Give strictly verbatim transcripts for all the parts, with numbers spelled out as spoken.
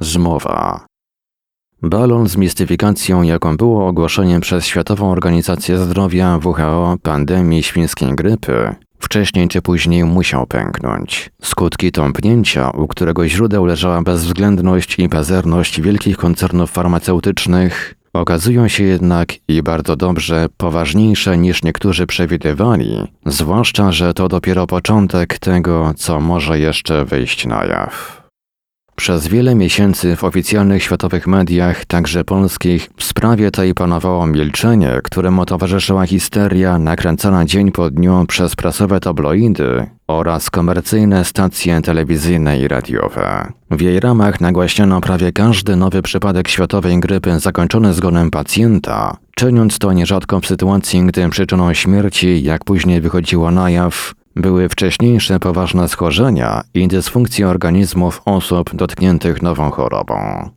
Zmowa. Balon z mistyfikacją, jaką było ogłoszenie przez Światową Organizację Zdrowia W H O pandemii świńskiej grypy, wcześniej czy później musiał pęknąć. Skutki tąpnięcia, u którego źródeł leżała bezwzględność i pazerność wielkich koncernów farmaceutycznych, okazują się jednak, i bardzo dobrze, poważniejsze niż niektórzy przewidywali, zwłaszcza że to dopiero początek tego, co może jeszcze wyjść na jaw. Przez wiele miesięcy w oficjalnych światowych mediach, także polskich, w sprawie tej panowało milczenie, któremu towarzyszyła histeria nakręcana dzień po dniu przez prasowe tabloidy oraz komercyjne stacje telewizyjne i radiowe. W jej ramach nagłaśniano prawie każdy nowy przypadek światowej grypy zakończony zgonem pacjenta, czyniąc to nierzadko w sytuacji, gdy przyczyną śmierci, jak później wychodziło na jaw, były wcześniejsze poważne schorzenia i dysfunkcje organizmów osób dotkniętych nową chorobą.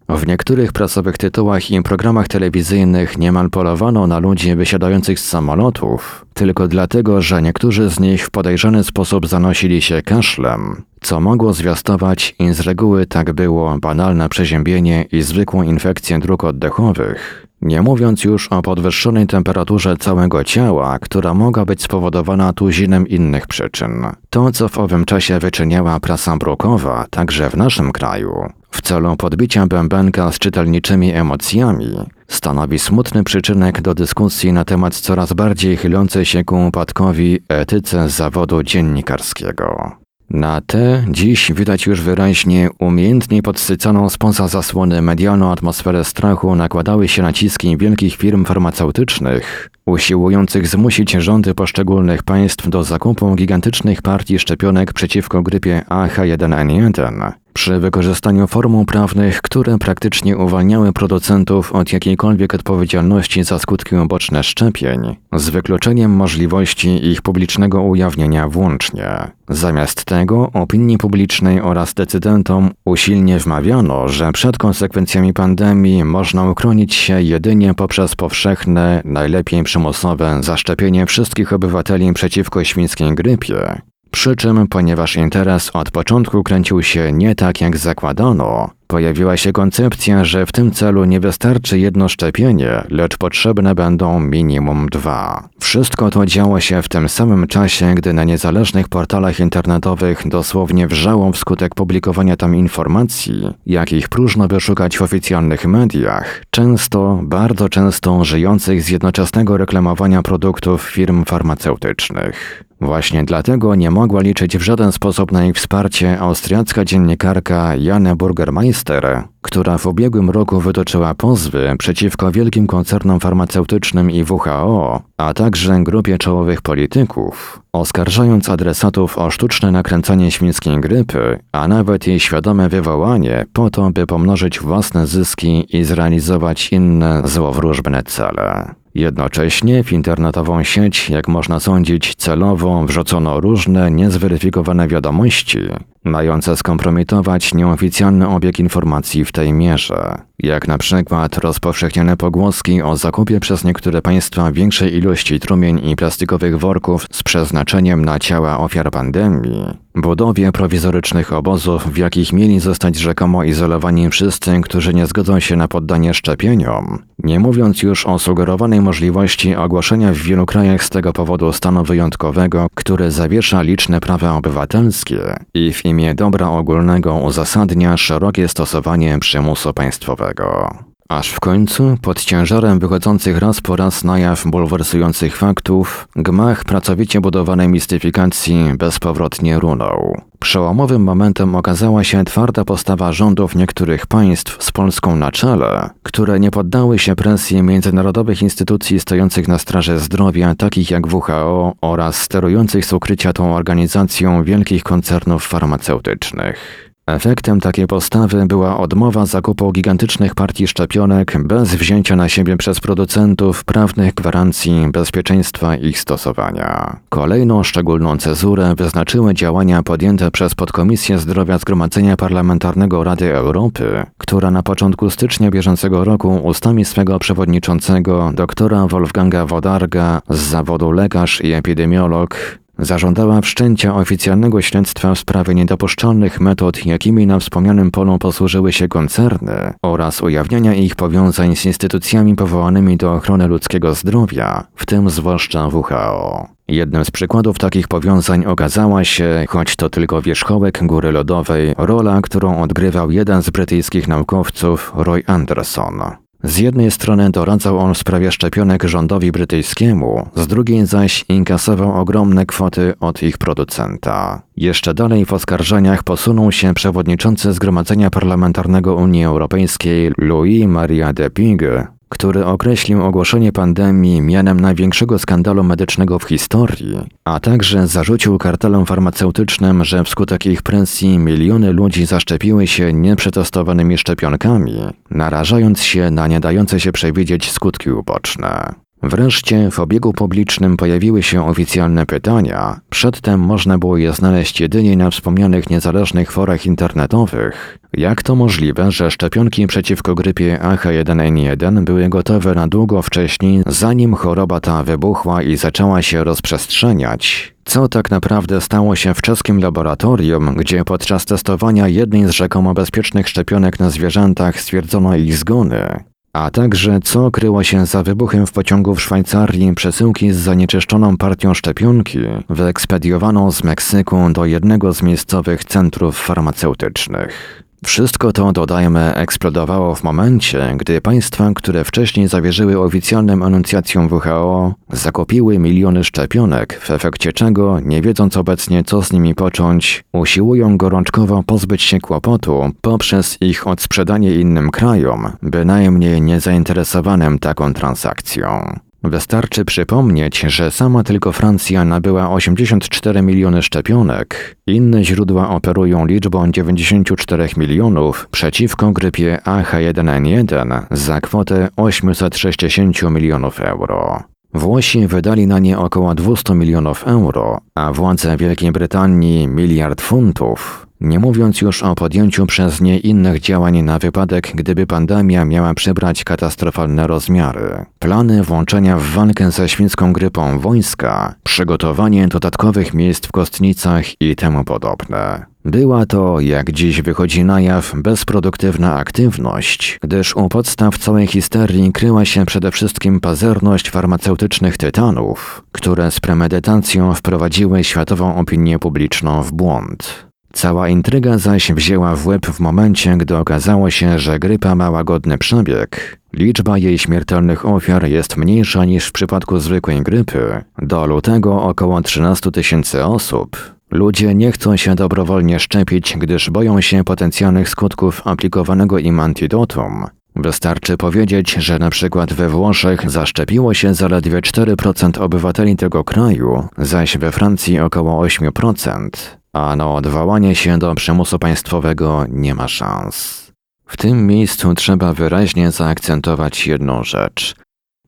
W niektórych prasowych tytułach i programach telewizyjnych niemal polowano na ludzi wysiadających z samolotów, tylko dlatego, że niektórzy z nich w podejrzany sposób zanosili się kaszlem, co mogło zwiastować, i z reguły tak było, banalne przeziębienie i zwykłą infekcję dróg oddechowych. Nie mówiąc już o podwyższonej temperaturze całego ciała, która mogła być spowodowana tuzinem innych przyczyn. To, co w owym czasie wyczyniała prasa brukowa, także w naszym kraju, w celu podbicia bębenka z czytelniczymi emocjami, stanowi smutny przyczynek do dyskusji na temat coraz bardziej chylącej się ku upadkowi etyce zawodu dziennikarskiego. Na tę dziś widać już wyraźnie umiejętnie podsycaną spoza zasłony medialną atmosferę strachu nakładały się naciski wielkich firm farmaceutycznych, usiłujących zmusić rządy poszczególnych państw do zakupu gigantycznych partii szczepionek przeciwko grypie A H jeden N jeden, przy wykorzystaniu formuł prawnych, które praktycznie uwalniały producentów od jakiejkolwiek odpowiedzialności za skutki uboczne szczepień, z wykluczeniem możliwości ich publicznego ujawnienia włącznie. Zamiast tego opinii publicznej oraz decydentom usilnie wmawiano, że przed konsekwencjami pandemii można uchronić się jedynie poprzez powszechne, najlepiej przymusowe zaszczepienie wszystkich obywateli przeciwko świńskiej grypie. Przy czym, ponieważ interes od początku kręcił się nie tak, jak zakładano, pojawiła się koncepcja, że w tym celu nie wystarczy jedno szczepienie, lecz potrzebne będą minimum dwa. Wszystko to działo się w tym samym czasie, gdy na niezależnych portalach internetowych dosłownie wrzało wskutek publikowania tam informacji, jakich próżno wyszukać w oficjalnych mediach, często, bardzo często żyjących z jednoczesnego reklamowania produktów firm farmaceutycznych. Właśnie dlatego nie mogła liczyć w żaden sposób na ich wsparcie austriacka dziennikarka Jane Burgermeister, która w ubiegłym roku wytoczyła pozwy przeciwko wielkim koncernom farmaceutycznym i W H O, a także grupie czołowych polityków, oskarżając adresatów o sztuczne nakręcanie świńskiej grypy, a nawet jej świadome wywołanie po to, by pomnożyć własne zyski i zrealizować inne złowróżbne cele. Jednocześnie w internetową sieć, jak można sądzić, celowo wrzucono różne niezweryfikowane wiadomości, mające skompromitować nieoficjalny obieg informacji w tej mierze, jak na przykład rozpowszechniane pogłoski o zakupie przez niektóre państwa większej ilości trumień i plastikowych worków z przeznaczeniem na ciała ofiar pandemii, budowie prowizorycznych obozów, w jakich mieli zostać rzekomo izolowani wszyscy, którzy nie zgodzą się na poddanie szczepieniom, nie mówiąc już o sugerowanej możliwości ogłoszenia w wielu krajach z tego powodu stanu wyjątkowego, który zawiesza liczne prawa obywatelskie i w imię dobra ogólnego uzasadnia szerokie stosowanie przymusu państwowego. Aż w końcu, pod ciężarem wychodzących raz po raz na jaw bulwersujących faktów, gmach pracowicie budowanej mistyfikacji bezpowrotnie runął. Przełomowym momentem okazała się twarda postawa rządów niektórych państw z Polską na czele, które nie poddały się presji międzynarodowych instytucji stojących na straży zdrowia, takich jak W H O oraz sterujących z ukrycia tą organizacją wielkich koncernów farmaceutycznych. Efektem takiej postawy była odmowa zakupu gigantycznych partii szczepionek bez wzięcia na siebie przez producentów prawnych gwarancji bezpieczeństwa ich stosowania. Kolejną szczególną cezurę wyznaczyły działania podjęte przez Podkomisję Zdrowia Zgromadzenia Parlamentarnego Rady Europy, która na początku stycznia bieżącego roku ustami swego przewodniczącego doktora Wolfganga Wodarga z zawodu lekarz i epidemiolog Zażądała wszczęcia oficjalnego śledztwa w sprawie niedopuszczalnych metod, jakimi na wspomnianym polu posłużyły się koncerny oraz ujawniania ich powiązań z instytucjami powołanymi do ochrony ludzkiego zdrowia, w tym zwłaszcza W H O. Jednym z przykładów takich powiązań okazała się, choć to tylko wierzchołek góry lodowej, rola, którą odgrywał jeden z brytyjskich naukowców, Roy Anderson. Z jednej strony doradzał on w sprawie szczepionek rządowi brytyjskiemu, z drugiej zaś inkasował ogromne kwoty od ich producenta. Jeszcze dalej w oskarżeniach posunął się przewodniczący Zgromadzenia Parlamentarnego Unii Europejskiej Louis-Maria de Pigue, który określił ogłoszenie pandemii mianem największego skandalu medycznego w historii, a także zarzucił kartelom farmaceutycznym, że wskutek ich presji miliony ludzi zaszczepiły się nieprzetestowanymi szczepionkami, narażając się na nie dające się przewidzieć skutki uboczne. Wreszcie w obiegu publicznym pojawiły się oficjalne pytania, przedtem można było je znaleźć jedynie na wspomnianych niezależnych forach internetowych. Jak to możliwe, że szczepionki przeciwko grypie A H jeden N jeden były gotowe na długo wcześniej, zanim choroba ta wybuchła i zaczęła się rozprzestrzeniać? Co tak naprawdę stało się w czeskim laboratorium, gdzie podczas testowania jednej z rzekomo bezpiecznych szczepionek na zwierzętach stwierdzono ich zgony? A także co kryło się za wybuchem w pociągu w Szwajcarii przesyłki z zanieczyszczoną partią szczepionki, wyekspediowaną z Meksyku do jednego z miejscowych centrów farmaceutycznych. Wszystko to, dodajmy, eksplodowało w momencie, gdy państwa, które wcześniej zawierzyły oficjalnym enuncjacjom W H O, zakupiły miliony szczepionek, w efekcie czego, nie wiedząc obecnie co z nimi począć, usiłują gorączkowo pozbyć się kłopotu poprzez ich odsprzedanie innym krajom, bynajmniej niezainteresowanym taką transakcją. Wystarczy przypomnieć, że sama tylko Francja nabyła osiemdziesiąt cztery miliony szczepionek. Inne źródła operują liczbą dziewięćdziesiąt cztery milionów przeciwko grypie A H jeden N jeden za kwotę osiemset sześćdziesiąt milionów euro. Włosi wydali na nie około dwieście milionów euro, a władze Wielkiej Brytanii miliard funtów. Nie mówiąc już o podjęciu przez nie innych działań na wypadek, gdyby pandemia miała przybrać katastrofalne rozmiary. Plany włączenia w walkę ze świńską grypą wojska, przygotowanie dodatkowych miejsc w kostnicach i temu podobne. Była to, jak dziś wychodzi na jaw, bezproduktywna aktywność, gdyż u podstaw całej histerii kryła się przede wszystkim pazerność farmaceutycznych tytanów, które z premedytacją wprowadziły światową opinię publiczną w błąd. Cała intryga zaś wzięła w łeb w momencie, gdy okazało się, że grypa ma łagodny przebieg. Liczba jej śmiertelnych ofiar jest mniejsza niż w przypadku zwykłej grypy. Do lutego około trzynaście tysięcy osób. Ludzie nie chcą się dobrowolnie szczepić, gdyż boją się potencjalnych skutków aplikowanego im antidotum. Wystarczy powiedzieć, że na przykład we Włoszech zaszczepiło się zaledwie cztery procent obywateli tego kraju, zaś we Francji około osiem procent. A na odwołanie się do przymusu państwowego nie ma szans. W tym miejscu trzeba wyraźnie zaakcentować jedną rzecz.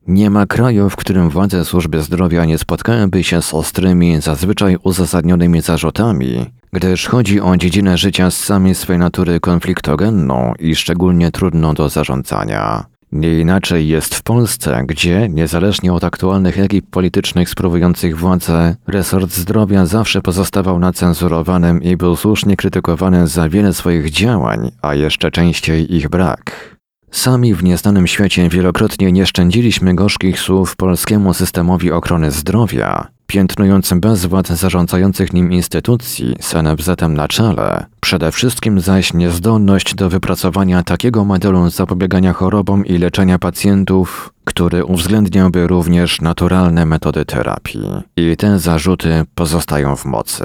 Nie ma kraju, w którym władze służby zdrowia nie spotkałyby się z ostrymi, zazwyczaj uzasadnionymi zarzutami, gdyż chodzi o dziedzinę życia z samej swej natury konfliktogenną i szczególnie trudną do zarządzania. Nie inaczej jest w Polsce, gdzie, niezależnie od aktualnych ekip politycznych sprawujących władzę, resort zdrowia zawsze pozostawał nacenzurowanym i był słusznie krytykowany za wiele swoich działań, a jeszcze częściej ich brak. Sami w Nieznanym Świecie wielokrotnie nie szczędziliśmy gorzkich słów polskiemu systemowi ochrony zdrowia, piętnując bezwład zarządzających nim instytucji z N F Z-em na czele, przede wszystkim zaś niezdolność do wypracowania takiego modelu zapobiegania chorobom i leczenia pacjentów, który uwzględniałby również naturalne metody terapii. I te zarzuty pozostają w mocy.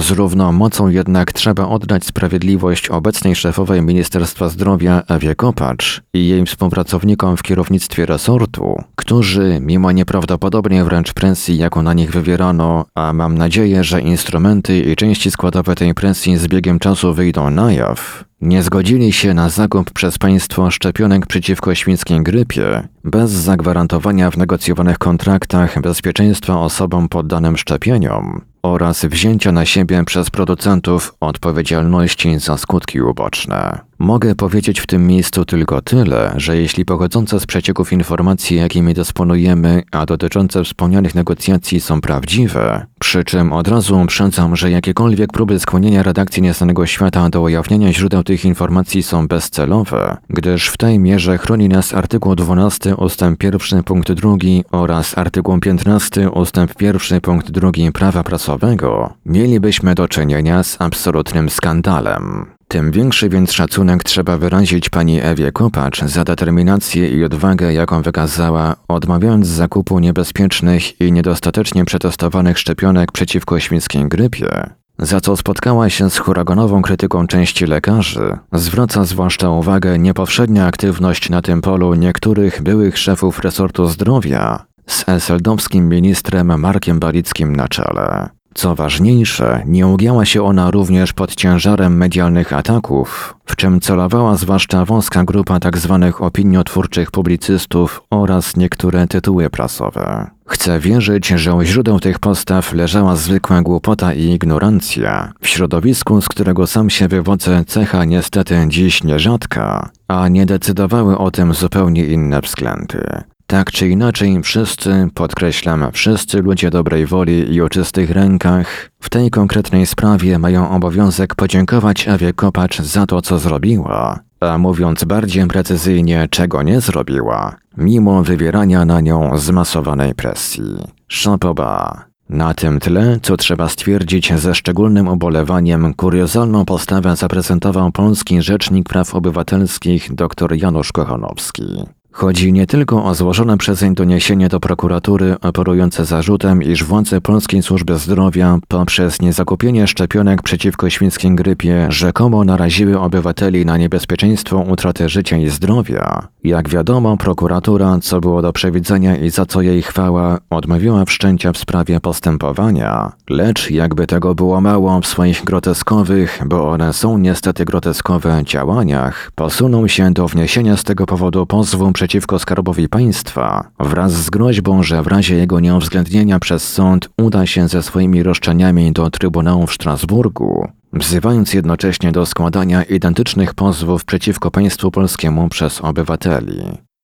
Z równą mocą jednak trzeba oddać sprawiedliwość obecnej szefowej Ministerstwa Zdrowia Ewie Kopacz i jej współpracownikom w kierownictwie resortu, którzy, mimo nieprawdopodobnej wręcz presji, jaką na nich wywierano, a mam nadzieję, że instrumenty i części składowe tej presji z biegiem czasu wyjdą na jaw, nie zgodzili się na zakup przez państwo szczepionek przeciwko świńskiej grypie, bez zagwarantowania w negocjowanych kontraktach bezpieczeństwa osobom poddanym szczepieniom oraz wzięcia na siebie przez producentów odpowiedzialności za skutki uboczne. Mogę powiedzieć w tym miejscu tylko tyle, że jeśli pochodzące z przecieków informacje, jakimi dysponujemy, a dotyczące wspomnianych negocjacji są prawdziwe, przy czym od razu uprzedzam, że jakiekolwiek próby skłonienia redakcji Nieznanego Świata do ujawniania źródeł tych informacji są bezcelowe, gdyż w tej mierze chroni nas artykuł dwunasty ustęp pierwszy punkt drugi oraz artykuł piętnasty ustęp pierwszy punkt drugi prawa prasowego, mielibyśmy do czynienia z absolutnym skandalem. Tym większy więc szacunek trzeba wyrazić pani Ewie Kopacz za determinację i odwagę, jaką wykazała, odmawiając zakupu niebezpiecznych i niedostatecznie przetestowanych szczepionek przeciwko świńskiej grypie, za co spotkała się z huraganową krytyką części lekarzy. Zwraca zwłaszcza uwagę niepowszednia aktywność na tym polu niektórych byłych szefów resortu zdrowia, z eseldowskim ministrem Markiem Balickim na czele. Co ważniejsze, nie ugięła się ona również pod ciężarem medialnych ataków, w czym celowała zwłaszcza wąska grupa tzw. opiniotwórczych publicystów oraz niektóre tytuły prasowe. Chcę wierzyć, że u źródeł tych postaw leżała zwykła głupota i ignorancja, w środowisku, z którego sam się wywodzę, cecha niestety dziś nierzadka, a nie decydowały o tym zupełnie inne względy. Tak czy inaczej, wszyscy, podkreślam, wszyscy ludzie dobrej woli i o czystych rękach w tej konkretnej sprawie mają obowiązek podziękować Ewie Kopacz za to, co zrobiła, a mówiąc bardziej precyzyjnie, czego nie zrobiła, mimo wywierania na nią zmasowanej presji. Szapoba. Na tym tle, co trzeba stwierdzić ze szczególnym ubolewaniem, kuriozalną postawę zaprezentował polski rzecznik praw obywatelskich dr Janusz Kochanowski. Chodzi nie tylko o złożone przezeń doniesienie do prokuratury operujące zarzutem, iż władze Polskiej Służby Zdrowia poprzez niezakupienie szczepionek przeciwko świńskiej grypie rzekomo naraziły obywateli na niebezpieczeństwo utraty życia i zdrowia. Jak wiadomo, prokuratura, co było do przewidzenia i za co jej chwała, odmówiła wszczęcia w sprawie postępowania, lecz jakby tego było mało w swoich groteskowych, bo one są niestety groteskowe, działaniach, posunął się do wniesienia z tego powodu pozwu przeciwko Skarbowi Państwa wraz z groźbą, że w razie jego nieuwzględnienia przez sąd uda się ze swoimi roszczeniami do Trybunału w Strasburgu, wzywając jednocześnie do składania identycznych pozwów przeciwko państwu polskiemu przez obywateli.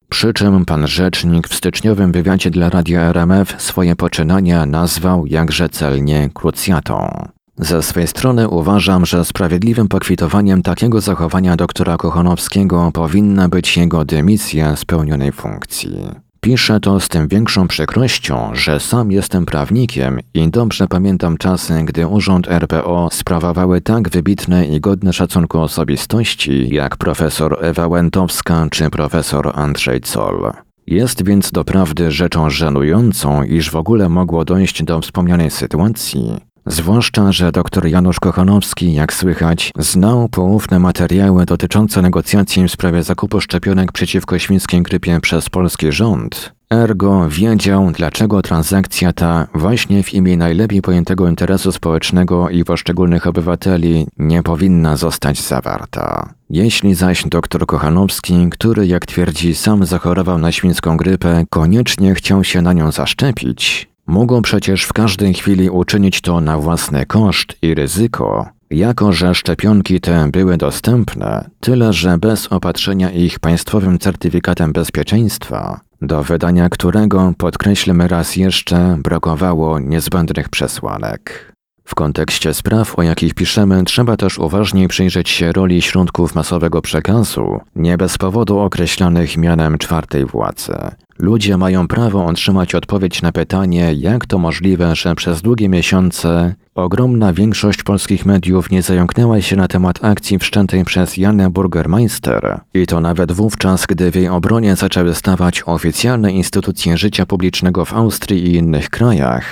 Przy czym pan rzecznik w styczniowym wywiadzie dla Radia R M F swoje poczynania nazwał jakże celnie krucjatą. Ze swej strony uważam, że sprawiedliwym pokwitowaniem takiego zachowania doktora Kochanowskiego powinna być jego dymisja z pełnionej funkcji. Piszę to z tym większą przykrością, że sam jestem prawnikiem i dobrze pamiętam czasy, gdy urząd R P O sprawowały tak wybitne i godne szacunku osobistości jak profesor Ewa Łętowska czy profesor Andrzej Zol. Jest więc doprawdy rzeczą żenującą, iż w ogóle mogło dojść do wspomnianej sytuacji. Zwłaszcza, że dr Janusz Kochanowski, jak słychać, znał poufne materiały dotyczące negocjacji w sprawie zakupu szczepionek przeciwko świńskiej grypie przez polski rząd. Ergo wiedział, dlaczego transakcja ta, właśnie w imię najlepiej pojętego interesu społecznego i poszczególnych obywateli, nie powinna zostać zawarta. Jeśli zaś dr Kochanowski, który jak twierdzi sam zachorował na świńską grypę, koniecznie chciał się na nią zaszczepić, mogą przecież w każdej chwili uczynić to na własny koszt i ryzyko, jako że szczepionki te były dostępne, tyle że bez opatrzenia ich państwowym certyfikatem bezpieczeństwa, do wydania którego, podkreślmy raz jeszcze, brakowało niezbędnych przesłanek. W kontekście spraw, o jakich piszemy, trzeba też uważniej przyjrzeć się roli środków masowego przekazu, nie bez powodu określanych mianem czwartej władzy. Ludzie mają prawo otrzymać odpowiedź na pytanie, jak to możliwe, że przez długie miesiące ogromna większość polskich mediów nie zająknęła się na temat akcji wszczętej przez Janę Burgermeister. I to nawet wówczas, gdy w jej obronie zaczęły stawać oficjalne instytucje życia publicznego w Austrii i innych krajach.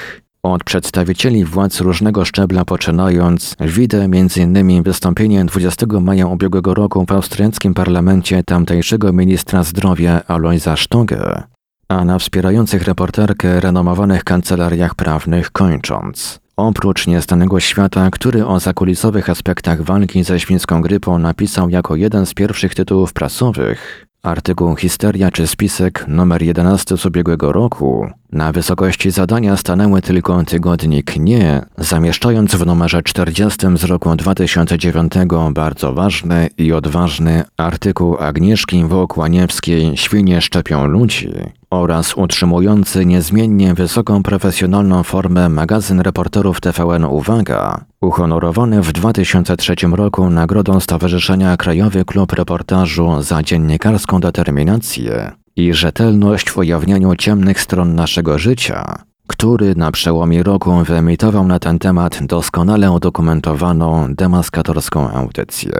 Od przedstawicieli władz różnego szczebla poczynając, widzę m.in. wystąpienie dwudziestego maja ubiegłego roku w austriackim parlamencie tamtejszego ministra zdrowia Aloisa Stöger, a na wspierających reporterkę renomowanych kancelariach prawnych kończąc. Oprócz Nieznanego Świata, który o zakulisowych aspektach walki ze świńską grypą napisał jako jeden z pierwszych tytułów prasowych, artykuł Histeria czy Spisek numer jedenaście z ubiegłego roku, Na wysokości zadania stanęły tylko tygodnik Nie, zamieszczając w numerze czterdziestym z roku dwa tysiące dziewiątego bardzo ważny i odważny artykuł Agnieszki Wokłaniewskiej „Świnie szczepią ludzi” oraz utrzymujący niezmiennie wysoką profesjonalną formę magazyn reporterów T V N Uwaga, uhonorowany w dwa tysiące trzecim roku nagrodą Stowarzyszenia Krajowy Klub Reportażu za dziennikarską determinację i rzetelność w ujawnianiu ciemnych stron naszego życia, który na przełomie roku wyemitował na ten temat doskonale udokumentowaną demaskatorską audycję.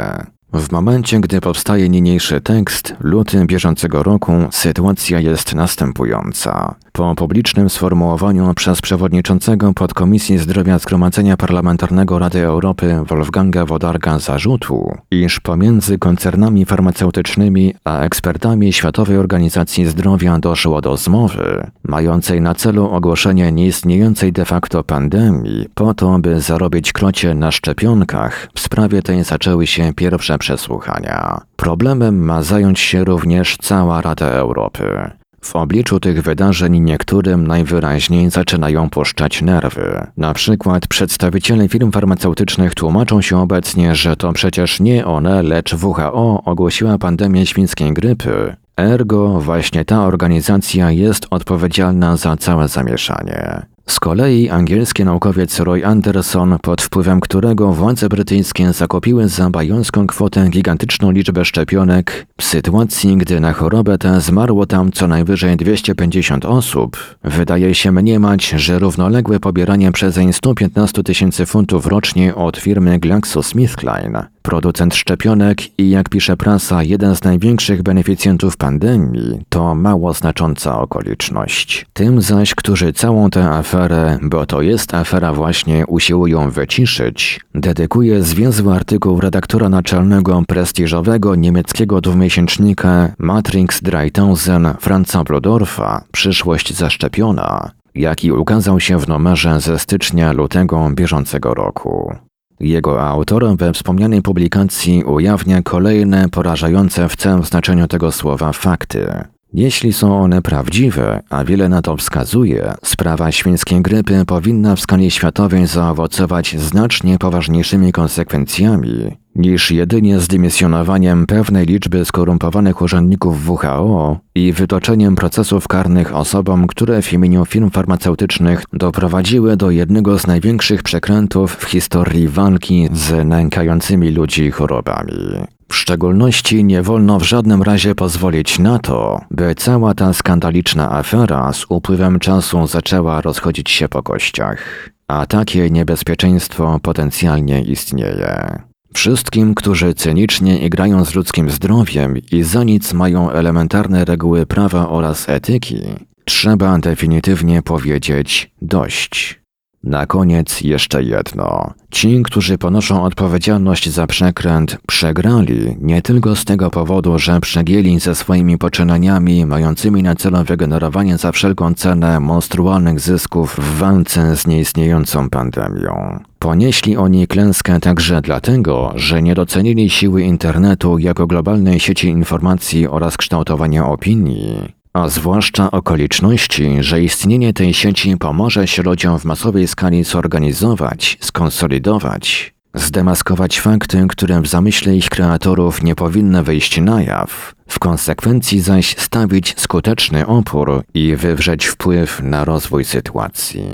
W momencie, gdy powstaje niniejszy tekst, luty bieżącego roku, sytuacja jest następująca. Po publicznym sformułowaniu przez przewodniczącego Podkomisji Zdrowia Zgromadzenia Parlamentarnego Rady Europy Wolfganga Wodarga zarzutu, iż pomiędzy koncernami farmaceutycznymi a ekspertami Światowej Organizacji Zdrowia doszło do zmowy, mającej na celu ogłoszenie nieistniejącej de facto pandemii, po to, by zarobić krocie na szczepionkach, w sprawie tej zaczęły się pierwsze przesłuchania. Problemem ma zająć się również cała Rada Europy. W obliczu tych wydarzeń niektórym najwyraźniej zaczynają puszczać nerwy. Na przykład przedstawiciele firm farmaceutycznych tłumaczą się obecnie, że to przecież nie one, lecz W H O ogłosiła pandemię świńskiej grypy. Ergo właśnie ta organizacja jest odpowiedzialna za całe zamieszanie. Z kolei angielski naukowiec Roy Anderson, pod wpływem którego władze brytyjskie zakupiły za bajońską kwotę gigantyczną liczbę szczepionek, w sytuacji, gdy na chorobę tę zmarło tam co najwyżej dwieście pięćdziesiąt osób, wydaje się mniemać, że równoległe pobieranie przezeń sto piętnaście tysięcy funtów rocznie od firmy GlaxoSmithKline, producent szczepionek i, jak pisze prasa, jeden z największych beneficjentów pandemii, to mało znacząca okoliczność. Tym zaś, którzy całą tę aferę, bo to jest afera właśnie, usiłują wyciszyć, dedykuje zwięzły artykuł redaktora naczelnego prestiżowego niemieckiego dwumiesięcznika Matrix trzy tysiące Franza Blodorfa „Przyszłość zaszczepiona”, jaki ukazał się w numerze ze stycznia-lutego bieżącego roku. Jego autor we wspomnianej publikacji ujawnia kolejne porażające w całym znaczeniu tego słowa fakty. Jeśli są one prawdziwe, a wiele na to wskazuje, sprawa świńskiej grypy powinna w skali światowej zaowocować znacznie poważniejszymi konsekwencjami niż jedynie zdymisjonowaniem pewnej liczby skorumpowanych urzędników W H O i wytoczeniem procesów karnych osobom, które w imieniu firm farmaceutycznych doprowadziły do jednego z największych przekrętów w historii walki z nękającymi ludzi chorobami. W szczególności nie wolno w żadnym razie pozwolić na to, by cała ta skandaliczna afera z upływem czasu zaczęła rozchodzić się po kościach. A takie niebezpieczeństwo potencjalnie istnieje. Wszystkim, którzy cynicznie igrają z ludzkim zdrowiem i za nic mają elementarne reguły prawa oraz etyki, trzeba definitywnie powiedzieć dość. Na koniec jeszcze jedno. Ci, którzy ponoszą odpowiedzialność za przekręt, przegrali nie tylko z tego powodu, że przegięli ze swoimi poczynaniami mającymi na celu wygenerowanie za wszelką cenę monstrualnych zysków w walce z nieistniejącą pandemią. Ponieśli oni klęskę także dlatego, że nie docenili siły internetu jako globalnej sieci informacji oraz kształtowania opinii, a zwłaszcza okoliczności, że istnienie tej sieci pomoże się ludziom w masowej skali zorganizować, skonsolidować, zdemaskować fakty, które w zamyśle ich kreatorów nie powinny wyjść na jaw, w konsekwencji zaś stawić skuteczny opór i wywrzeć wpływ na rozwój sytuacji.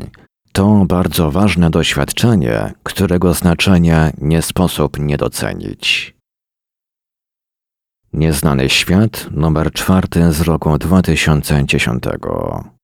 To bardzo ważne doświadczenie, którego znaczenia nie sposób nie docenić. Nieznany Świat, numer czwarty z roku dwa tysiące dziesiątego.